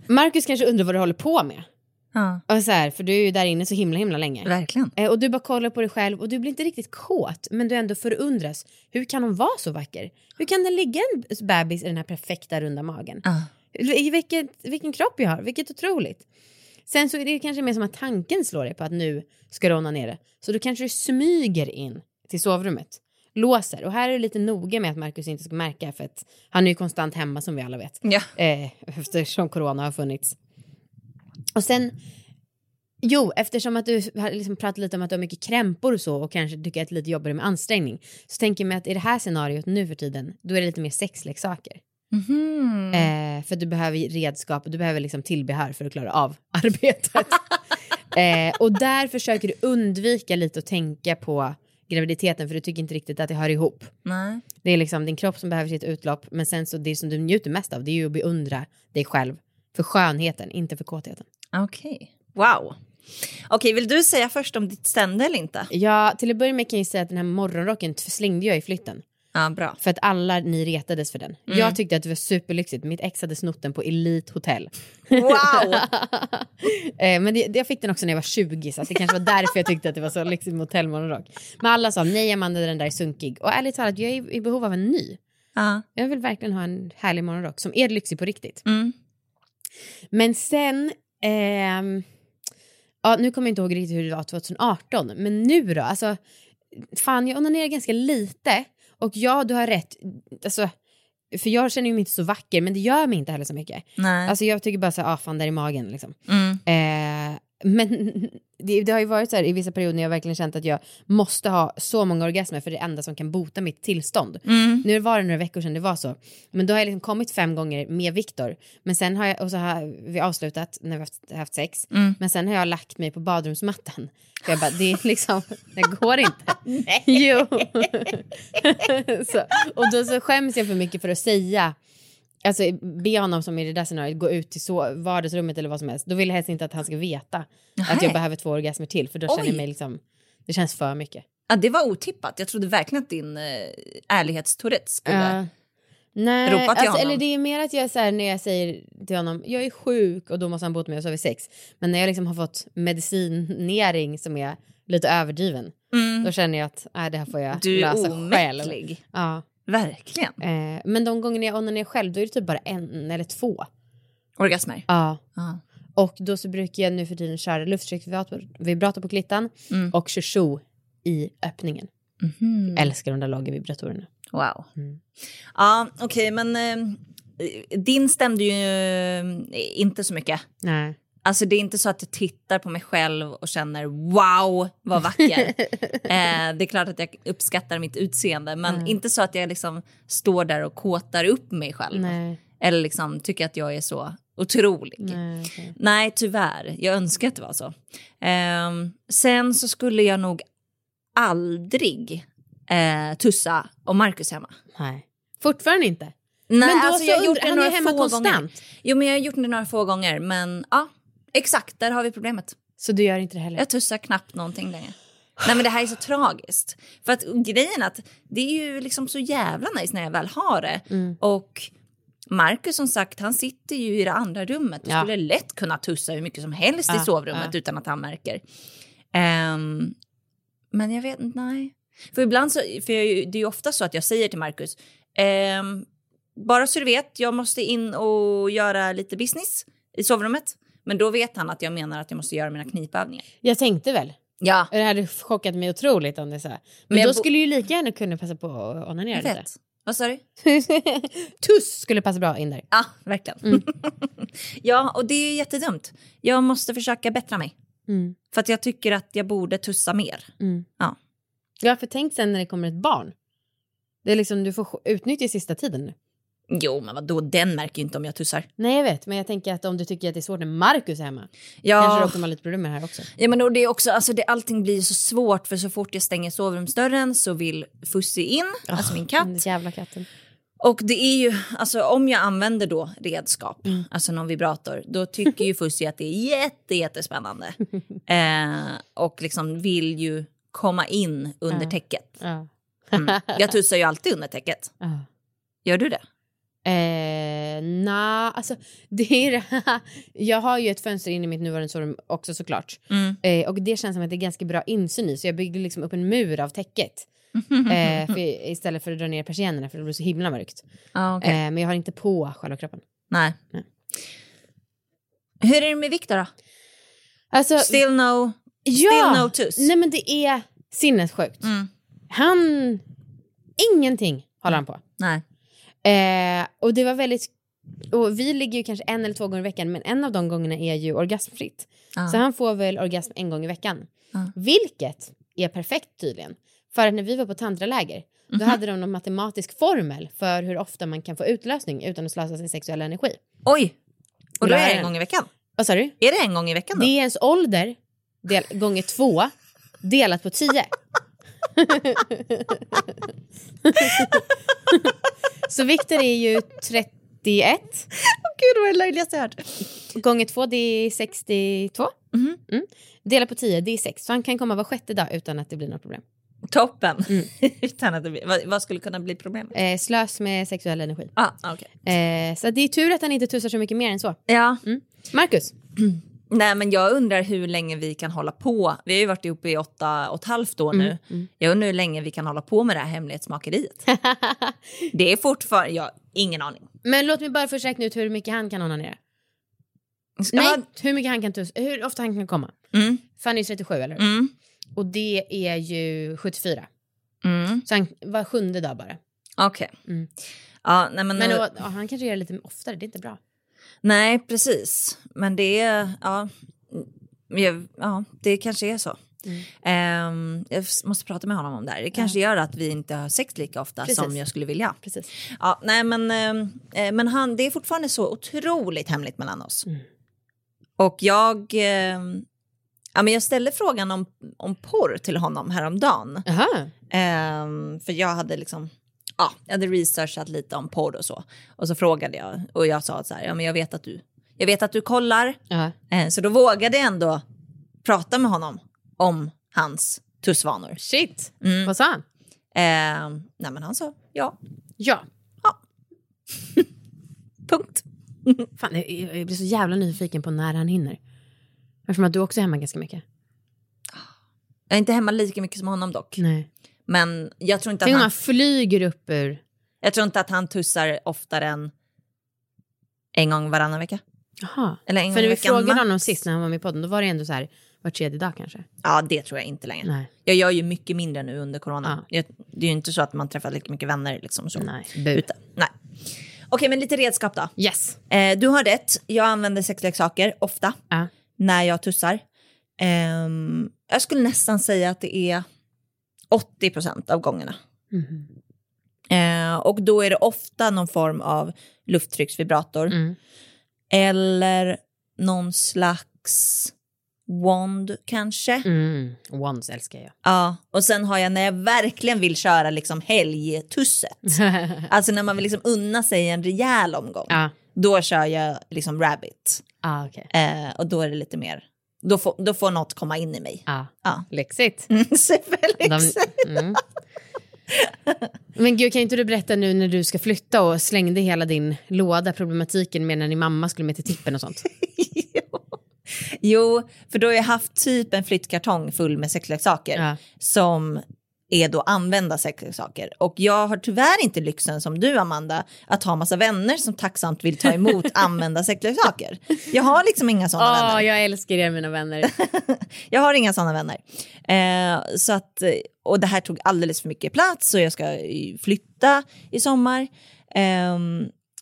Marcus kanske undrar vad du håller på med. Ja. Och så här, för du är ju där inne så himla himla länge. Verkligen. eh, Och du bara kollar på dig själv och du blir inte riktigt kåt, men du ändå förundras. Hur kan hon vara så vacker? Hur kan den ligga en bebis i den här perfekta runda magen? Ja. I vilket, vilken kropp jag har, vilket otroligt. Sen så är det kanske mer som att tanken slår dig på att nu ska du ordna ner det. Så då kanske du smyger in till sovrummet, låser, och här är det lite noga med att Marcus inte ska märka, för att han är ju konstant hemma som vi alla vet. Ja. eh, Eftersom corona har funnits. Och sen, jo, eftersom att du har liksom pratat lite om att du har mycket krämpor och så, och kanske tycker att det är lite jobbigare med ansträngning, så tänker jag mig att i det här scenariot nu för tiden, då är det lite mer sexleksaker. Mm-hmm. eh, För du behöver redskap och du behöver liksom tillbehör för att klara av arbetet. eh, Och där försöker du undvika lite att tänka på graviditeten, för du tycker inte riktigt att det hör ihop. Nej. Det är liksom din kropp som behöver sitt utlopp. Men sen så det som du njuter mest av, det är ju att beundra dig själv för skönheten, inte för kåtheten. Okej, okay. Wow. Okej, okay, vill du säga först om ditt stände eller inte? Ja, till att börja med kan jag säga att den här morgonrocken slängde jag i flytten. Ja, bra. För att alla ni retades för den. Mm. Jag tyckte att det var superlyxigt. Mitt ex hade snott den på Elite Hotel. Wow! Men det, jag fick den också när jag var tjugo, så det kanske var därför jag tyckte att det var så lyxigt med hotellmorgonrock. Men alla sa, nej Amanda, den där är sunkig. Och ärligt talat, jag är i behov av en ny. Ja. Jag vill verkligen ha en härlig morgonrock som är lyxig på riktigt. Mm. Men sen eh, ja, nu kommer jag inte ihåg riktigt hur det var tjugoarton, men nu då, alltså fan, jag onanerar ganska lite. Och ja, du har rätt, alltså, för jag känner ju mig inte så vacker, men det gör mig inte heller så mycket. Nej. Alltså jag tycker bara så här, ah, fan, där i magen liksom. Mm. eh, Men det, det har ju varit så här i vissa perioder när jag verkligen känt att jag måste ha så många orgasmer, för det är det enda som kan bota mitt tillstånd. Mm. Nu var det några veckor sedan det var så. Men då har jag liksom kommit fem gånger med Victor. Men sen har jag, och så har vi avslutat när vi har haft, haft sex. Mm. Men sen har jag lagt mig på badrumsmattan. För jag bara, det är liksom, det går inte. Nej. Jo. Så, och då så skäms jag för mycket för att säga, alltså be honom, som i det där scenariot, gå ut till så, vardagsrummet eller vad som helst. Då vill jag helst inte att han ska veta. Nej. Att jag behöver två orgasmer till. För då Oj. Känner jag mig liksom, det känns för mycket. Ja, det var otippat. Jag trodde verkligen att din eh, ärlighetstourette skulle uh, nej, ropa till alltså, honom. Eller det är mer att jag så här, när jag säger till honom, jag är sjuk och då måste han bota mig, och så har vi sex. Men när jag liksom har fått medicinering som är lite överdriven. Mm. Då känner jag att nej, det här får jag du lösa själv. Du är omättlig. Ja. Verkligen. Eh, men de gånger jag onanerar själv, då är det typ bara en eller två. Orgasmer? Ja. Ah. Och då så brukar jag nu för tiden köra luftstryckvibrator på klittan mm. och chuchu i öppningen. Mm-hmm. Jag älskar de där lagervibratorerna. Wow. Mm. Ja, okej, okay, men eh, din stämde ju inte så mycket. Nej. Alltså det är inte så att jag tittar på mig själv och känner wow, vad vacker. eh, det är klart att jag uppskattar mitt utseende. Men mm. inte så att jag liksom står där och kåtar upp mig själv. Nej. Eller liksom tycker att jag är så otrolig. Nej, okay. Nej, tyvärr. Jag önskar att det var så. Eh, sen så skulle jag nog aldrig eh, tussa om Marcus hemma. Nej, fortfarande inte. Nej, men då alltså, jag har gjort det några hemma få konstant. Gånger. Jo, men jag har gjort det några få gånger. Men ja, exakt, där har vi problemet. Så du gör inte det heller? Jag tussar knappt någonting längre. Nej, men det här är så tragiskt. För att grejen att det är ju liksom så jävla nice när jag väl har det. Mm. Och Marcus som sagt, han sitter ju i det andra rummet. Och ja. Skulle lätt kunna tussa hur mycket som helst ja, i sovrummet ja. Utan att han märker. Um, men jag vet inte, nej. För ibland så, för jag, det är ju ofta så att jag säger till Marcus... Um, bara så du vet, jag måste in och göra lite business i sovrummet. Men då vet han att jag menar att jag måste göra mina knipövningar. Jag tänkte väl. Ja. Det hade chockat mig otroligt om det så här. Men, men då bo- skulle ju lika gärna kunna passa på att onanera lite. Jag vet. Vad sa du? Tuss skulle passa bra in där. Ja, verkligen. Mm. Ja, och det är jättedumt. Jag måste försöka bättra mig. Mm. För att jag tycker att jag borde tussa mer. Mm. Ja. Jag har tänkt sen när det kommer ett barn. Det är liksom, du får utnyttja sista tiden nu. Jo, men vadå? Den märker ju inte om jag tussar. Nej, jag vet. Men jag tänker att om du tycker att det är svårt när Marcus är hemma. Ja. Kanske då kommer lite problem med det här också. Ja, men och det är också, alltså det, allting blir så svårt. För så fort jag stänger sovrumsdörren så vill Fussi in. Oh, alltså min katt. Den jävla katten. Och det är ju, alltså om jag använder då redskap. Mm. Alltså någon vibrator. Då tycker ju Fussi att det är jätte, jättespännande. eh, och liksom vill ju komma in under uh. täcket. Uh. Mm. Jag tussar ju alltid under täcket. Uh. Gör du det? Eh, nah, alltså, det är, jag har ju ett fönster in i mitt nuvarande sovrum också såklart mm. eh, och det känns som att det är ganska bra insyn i. Så jag byggde liksom upp en mur av täcket eh, för, istället för att dra ner persiennerna, för det blir så himla mörkt. ah, okay. eh, Men jag har inte på själva kroppen. Nej. Nej. Hur är det med Victor då? Alltså, still no ja, still no tuss. Nej, men det är sinnessjukt. mm. Han ingenting håller han på. Nej. Eh, och det var väldigt, och vi ligger ju kanske en eller två gånger i veckan, men en av de gångerna är ju orgasmfritt. ah. Så han får väl orgasm en gång i veckan, ah. vilket är perfekt tydligen. För att när vi var på tantraläger, mm-hmm. då hade de någon matematisk formel för hur ofta man kan få utlösning utan att slösa sin sexuella energi. Oj, och då är det en gång i veckan. Vad sa du? Är det en gång i veckan då? Det är ens ålder del, gånger två delat på tio. Så Victor är ju trettioett. Åh gud, vad är det löjligaste jag hört. Gånger två, det är sextiotvå. Mm. Mm. Dela på tio, det är sex. Så han kan komma var sjätte dag utan att det blir något problem. Toppen. Mm. Utan att det blir, vad, vad skulle kunna bli problem? Eh, slös med sexuell energi. Ah, okay. eh, så det är tur att han inte tussar så mycket mer än så. Ja. Mm. Marcus. Mm. Nej, men jag undrar hur länge vi kan hålla på. Vi har ju varit ihop i åtta och ett halvt år nu. Mm, mm. Jag undrar hur länge vi kan hålla på med det här hemlighetsmakeriet. Det är fortfarande... Jag ingen aning. Men låt mig bara först räkna ut hur mycket han kan onanera. Ska... Nej, hur mycket han kan tuss... Hur ofta han kan komma. Mm. För han är ju trettiosju, eller hur? Mm. Och det är ju sjuttiofyra. Mm. Så han var sjunde dag bara. Okej. Okay. Mm. Ja, nej, men... men då, ja, han kanske gör det lite oftare, det är inte bra. Nej, precis. Men det är, ja, ja, det kanske är så. Mm. Um, jag måste prata med honom om det här. Det kanske gör att vi inte har sex lika ofta precis. Som jag skulle vilja. Precis. Ja, nej, men, eh, men han, det är fortfarande så otroligt hemligt mellan oss. Mm. Och jag, eh, ja, men jag ställde frågan om, om porr till honom häromdagen. Um, för jag hade liksom... Ja, jag hade researchat lite om podd och så. Och så frågade jag. Och jag sa så här, ja men jag vet att du, jag vet att du kollar. Uh-huh. Så då vågade jag ändå prata med honom om hans tussvanor. Shit, mm. vad sa han? Eh, nej men han sa, ja. Ja. Ja. Punkt. Fan, jag blir så jävla nyfiken på när han hinner. Eftersom att du också är hemma ganska mycket. Jag är inte hemma lika mycket som honom dock. Nej. Men jag tror inte att han... han flyger upp ur... Jag tror inte att han tussar oftare än en gång varannan vecka. Jaha. Eller en För när vi frågade max. honom sist när han var med i podden, då var det ändå så här, var tredje dag kanske. Ja, det tror jag inte längre. Nej. Jag gör ju mycket mindre nu under corona. Ja. Jag, det är ju inte så att man träffar lika mycket vänner liksom så. Nej. Utan, nej. Okej, men lite redskap då. Yes. Eh, du har rätt. Jag använder sexleksaker ofta ja. när jag tussar. Eh, jag skulle nästan säga att det är åttio procent av gångerna. Mm. Eh, och då är det ofta någon form av lufttrycksvibrator. Mm. Eller någon slags wand kanske. Mm. Wands älskar jag. Ja, och sen har jag när jag verkligen vill köra liksom helgtusset. Alltså när man vill liksom unna sig en rejäl omgång. Ja. Då kör jag liksom rabbit. Ah, okay. eh, och då är det lite mer. Då får, då får något komma in i mig. Ja, ja. Läxigt. Mm, superläxigt. De, mm. Men gud, kan inte du berätta nu när du ska flytta och slängde hela din låda problematiken med när din mamma skulle med till tippen och sånt? Jo, för då har jag haft typ en flyttkartong full med sexleksaker ja. som är då använda sexleksaker. Och jag har tyvärr inte lyxen som du, Amanda, att ha massa vänner som tacksamt vill ta emot använda sexleksaker. Jag har liksom inga sådana oh, vänner. Jag älskar er, mina vänner. Jag har inga sådana vänner. Eh, så att, och det här tog alldeles för mycket plats och jag ska flytta i sommar. Eh,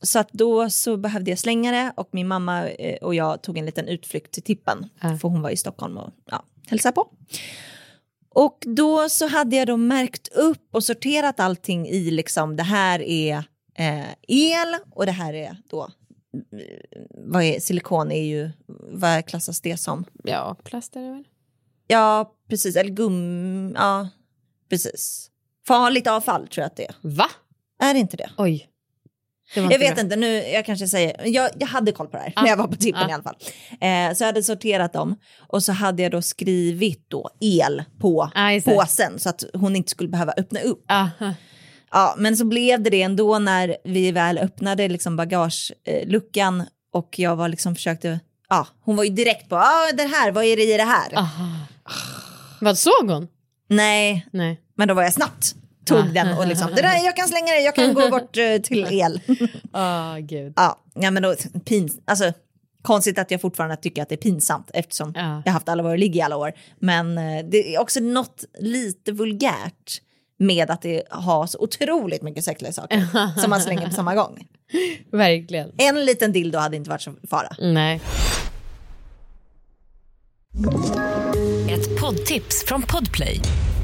så att då så behövde jag slänga det och min mamma och jag tog en liten utflykt till tippen. Ja. För hon var i Stockholm och ja, hälsade på. Och då så hade jag då märkt upp och sorterat allting i liksom det här är eh, el och det här är då vad är silikon är ju vad klassas det som? Ja, plast är det väl? Ja, precis eller gum, ja, precis. Farligt avfall tror jag att det är. Va? Är det inte det? Oj. Det jag vet bra. inte, nu jag kanske säger jag, jag hade koll på det här ah. när jag var på tippen ah. i alla fall eh, så jag hade sorterat dem och så hade jag då skrivit då el på ah, påsen så att hon inte skulle behöva öppna upp ah. ja, men så blev det det ändå när vi väl öppnade liksom bagageluckan och jag var liksom försökte ja, hon var ju direkt på ah, det här, vad är det i det här ah. Vad såg hon? Nej, Nej, men då var jag snabbt tog den och liksom, det där, jag kan slänga det, jag kan gå bort till el. Åh, gud. Ja, men då, pins, alltså, konstigt att jag fortfarande tycker att det är pinsamt eftersom ja. jag har haft alla våra ligg i alla år. Men det är också något lite vulgärt med att det har så otroligt mycket säkra saker som man slänger på samma gång. Verkligen. En liten dildo hade inte varit så fara. Nej. Ett poddtips från Podplay.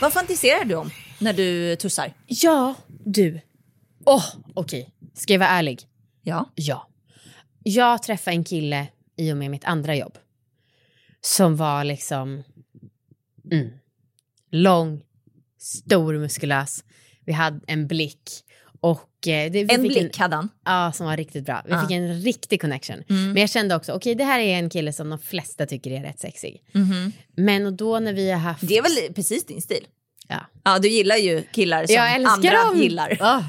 Vad fantiserar du om när du tussar? Ja, du. Åh, oh, okej. Okay. Ska jag vara ärlig? Ja. Ja. Jag träffade en kille i och med mitt andra jobb. Som var liksom... Mm, lång, stor, muskulös. Vi hade en blick. Och, det, vi en fick blick en, hade han? Ja, som var riktigt bra. Vi ah. fick en riktig connection. Mm. Men jag kände också, okej, okay, det här är en kille som de flesta tycker är rätt sexig. Mm-hmm. Men och då när vi har haft... Det är väl precis din stil? Ja. Ja, du gillar ju killar som jag andra dem. gillar. Ja.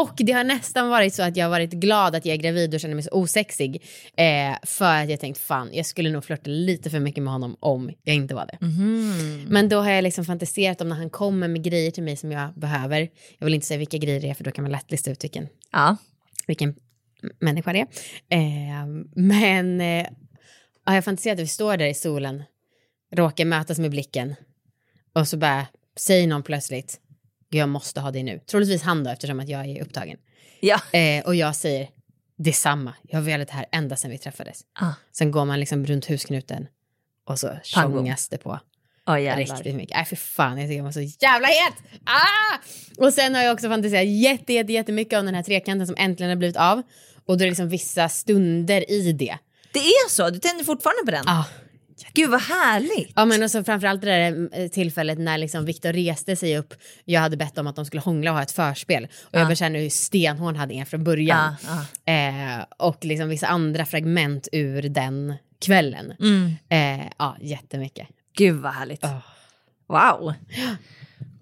Och det har nästan varit så att jag har varit glad att jag är gravid och känner mig så osexig. Eh, för att jag tänkt, fan, jag skulle nog flirta lite för mycket med honom om jag inte var det. Mm. Men då har jag liksom fantiserat om när han kommer med grejer till mig som jag behöver. Jag vill inte säga vilka grejer det är för då kan man lätt lista ut vilken, ja. vilken människa det är. Eh, men eh, jag har fantiserat att vi står där i solen, råkar mötas med blicken och så bara... Säger någon plötsligt, jag måste ha det nu. Troligtvis han då, eftersom att jag är upptagen. Ja. Eh, och jag säger, detsamma. Jag har velat det här ända sedan vi träffades. Ah. Sen går man liksom runt husknuten och så tjongas det på. Oh, riktigt mycket. Nej, för fan, jag tycker jag var så jävla het! Ah! Och sen har jag också fantiserat jätte, jätte, jättemycket om den här trekanten som äntligen har blivit av. Och då är det liksom vissa stunder i det. Det är så? Du tänder fortfarande på den? Ja. Ah. Gud vad härligt. Ja, men och så framförallt det där tillfället när liksom Victor reste sig upp. Jag hade bett om att de skulle hångla och ha ett förspel. Och ah. jag känner hur stenhård hade en från början. Ah, ah. Eh, och liksom vissa andra fragment ur den kvällen. Mm. Eh, ja, jättemycket. Gud vad härligt. Oh. Wow.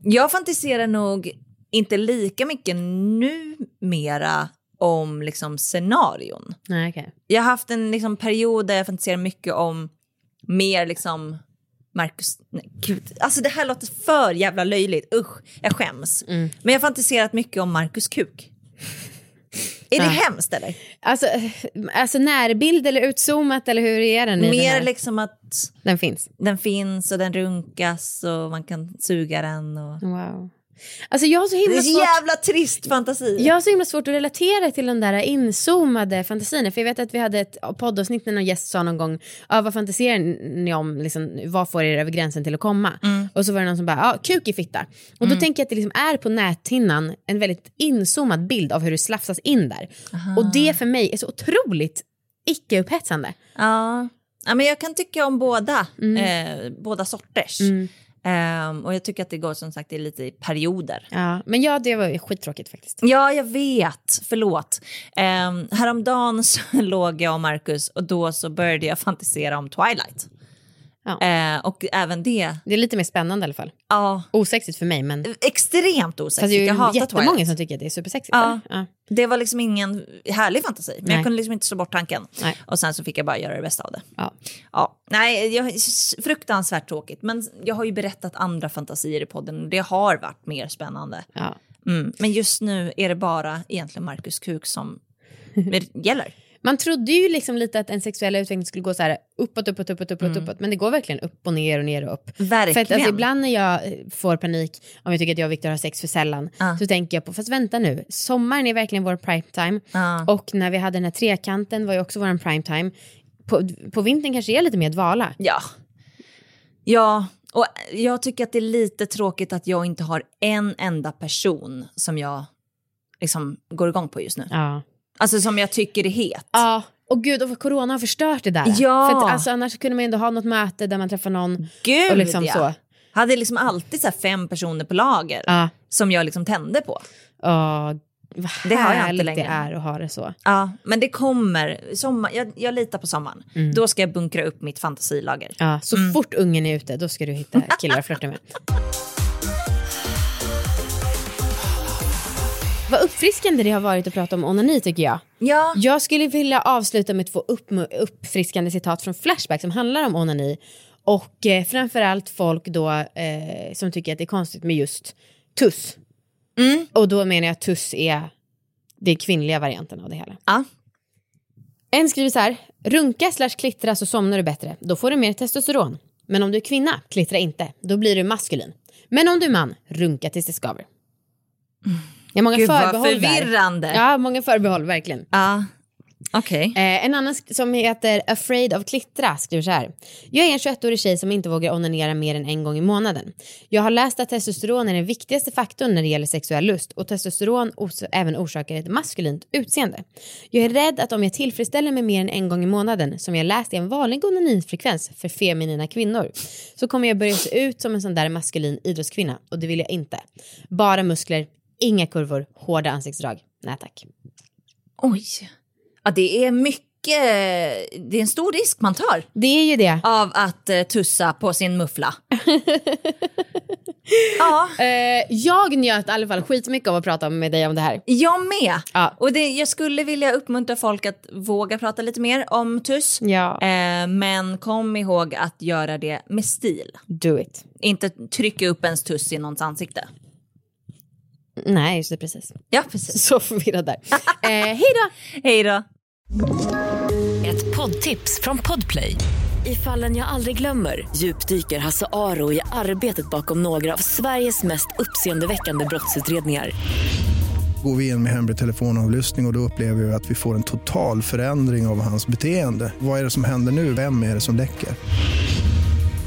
Jag fantiserar nog inte lika mycket numera om liksom scenarion. Nej, okay. Jag har haft en liksom period där jag fantiserar mycket om mer liksom Marcus. Nej, gud. Alltså det här låter för jävla löjligt. Usch, jag skäms. Mm. Men jag har fantiserat mycket om Marcus kuk. Är det ja. hemskt eller? Alltså, alltså närbild eller utzoomat eller hur är den? I mer den liksom att den finns. Den finns och den runkas och man kan suga den. Och... Wow. Alltså jag har så himla det är svårt... jävla trist fantasi. Jag har så himla svårt att relatera till den där inzoomade fantasin. För jag vet att vi hade ett poddavsnitt när någon gäst sa någon gång ah, vad fantiserar ni om? Liksom, vad får er över gränsen till att komma? Mm. Och så var det någon som bara, ah, kuk i fitta. Och mm. då tänker jag att det liksom är på näthinnan en väldigt inzoomad bild av hur du slafsas in där. Aha. Och det för mig är så otroligt icke-upphetsande. Ja, ja men jag kan tycka om båda. Mm. Eh, båda sorters. Mm. Um, och jag tycker att det går som sagt det är lite i perioder. Ja, men ja, det var skittråkigt faktiskt. Ja, jag vet. Förlåt. Um, häromdagen så låg jag och Marcus och då så började jag fantisera om Twilight. Ja. Uh, och även det... Det är lite mer spännande i alla fall. Ja. Osexigt för mig, men... Extremt osexigt. Fast det är ju jag hatar jättemånga Twilight. Som tycker att det är supersexigt. Ja. Ja. Det var liksom ingen härlig fantasi. Men nej. Jag kunde liksom inte slå bort tanken. Nej. Och sen så fick jag bara göra det bästa av det. Ja. Ja. Nej, jag, fruktansvärt tråkigt. Men jag har ju berättat andra fantasier i podden. Det har varit mer spännande. Ja. Mm. Men just nu är det bara egentligen Marcus kuk som gäller. Man trodde ju liksom lite att en sexuell utveckling skulle gå så här uppåt, uppåt, uppåt, uppåt, mm. uppåt. Men det går verkligen upp och ner och ner och upp. Verkligen. För att alltså, ibland när jag får panik om jag tycker att jag och Victor har sex för sällan ah. så tänker jag på, fast vänta nu. Sommaren är verkligen vår primetime. Ah. Och när vi hade den här trekanten var ju också vår primetime. På, på vintern kanske det är lite mer dvala. Ja. Ja, och jag tycker att det är lite tråkigt att jag inte har en enda person som jag liksom går igång på just nu. Ja. Alltså som jag tycker är het. Ja, och gud, och corona har förstört det där. Ja. För att, alltså, annars kunde man ändå ha något möte där man träffar någon. Gud, och liksom ja. Så. Hade liksom alltid så här fem personer på lager ja. Som jag liksom tände på. Ja, det har jag inte längre. Det är att ha det så. Ja, men det kommer. Sommar, jag, jag litar på sommaren. Mm. Då ska jag bunkra upp mitt fantasilager. Ja, så mm. fort ungen är ute, då ska du hitta killar att flirta med. Vad uppfriskande det har varit att prata om onani tycker jag. Ja. Jag skulle vilja avsluta med två upp, uppfriskande citat från Flashback som handlar om onani. Och eh, framförallt folk då eh, som tycker att det är konstigt med just tuss. Mm. Och då menar jag att tuss är den kvinnliga varianten av det hela. Ja. En skriver så här. Runka slash klittra så somnar du bättre. Då får du mer testosteron. Men om du är kvinna, klittra inte. Då blir du maskulin. Men om du är man, runka tills det skaver. Mm. Ja, många Gud, förbehåll förvirrande. Där. Ja, många förbehåll, verkligen. Ja, uh, okej. Okay. Eh, en annan sk- som heter Afraid of Klittra skriver så här. Jag är en tjugoett-årig tjej som inte vågar onanera mer än en gång i månaden. Jag har läst att testosteron är den viktigaste faktorn när det gäller sexuell lust. Och testosteron os- även orsakar ett maskulint utseende. Jag är rädd att om jag tillfredsställer mig mer än en gång i månaden, som jag läst är en vanlig onaninfrekvens för feminina kvinnor, så kommer jag börja se ut som en sån där maskulin idrottskvinna. Och det vill jag inte. Bara muskler. Inga kurvor, hårda ansiktsdrag. Nej tack. Oj. Ja, det är mycket. Det är en stor risk man tar. Det är ju det. Av att uh, tussa på sin muffla. Ja. uh, jag njöt i alla fall skitmycket av att prata med dig om det här. Jag med. Ja. Och det, jag skulle vilja uppmuntra folk att våga prata lite mer om tuss. Ja. Uh, men kom ihåg att göra det med stil. Do it. Inte trycka upp ens tuss i någons ansikte. Nej, just det, precis. Ja, precis. Så förvirrad där. eh, hej då! Hej då! Ett poddtips från Podplay. I Fallen jag aldrig glömmer djupdyker Hasse Aro i arbetet bakom några av Sveriges mest uppseendeväckande brottsutredningar. Går vi in med hemlig telefonavlyssning och, och då upplever vi att vi får en total förändring av hans beteende. Vad är det som händer nu? Vem är det som läcker?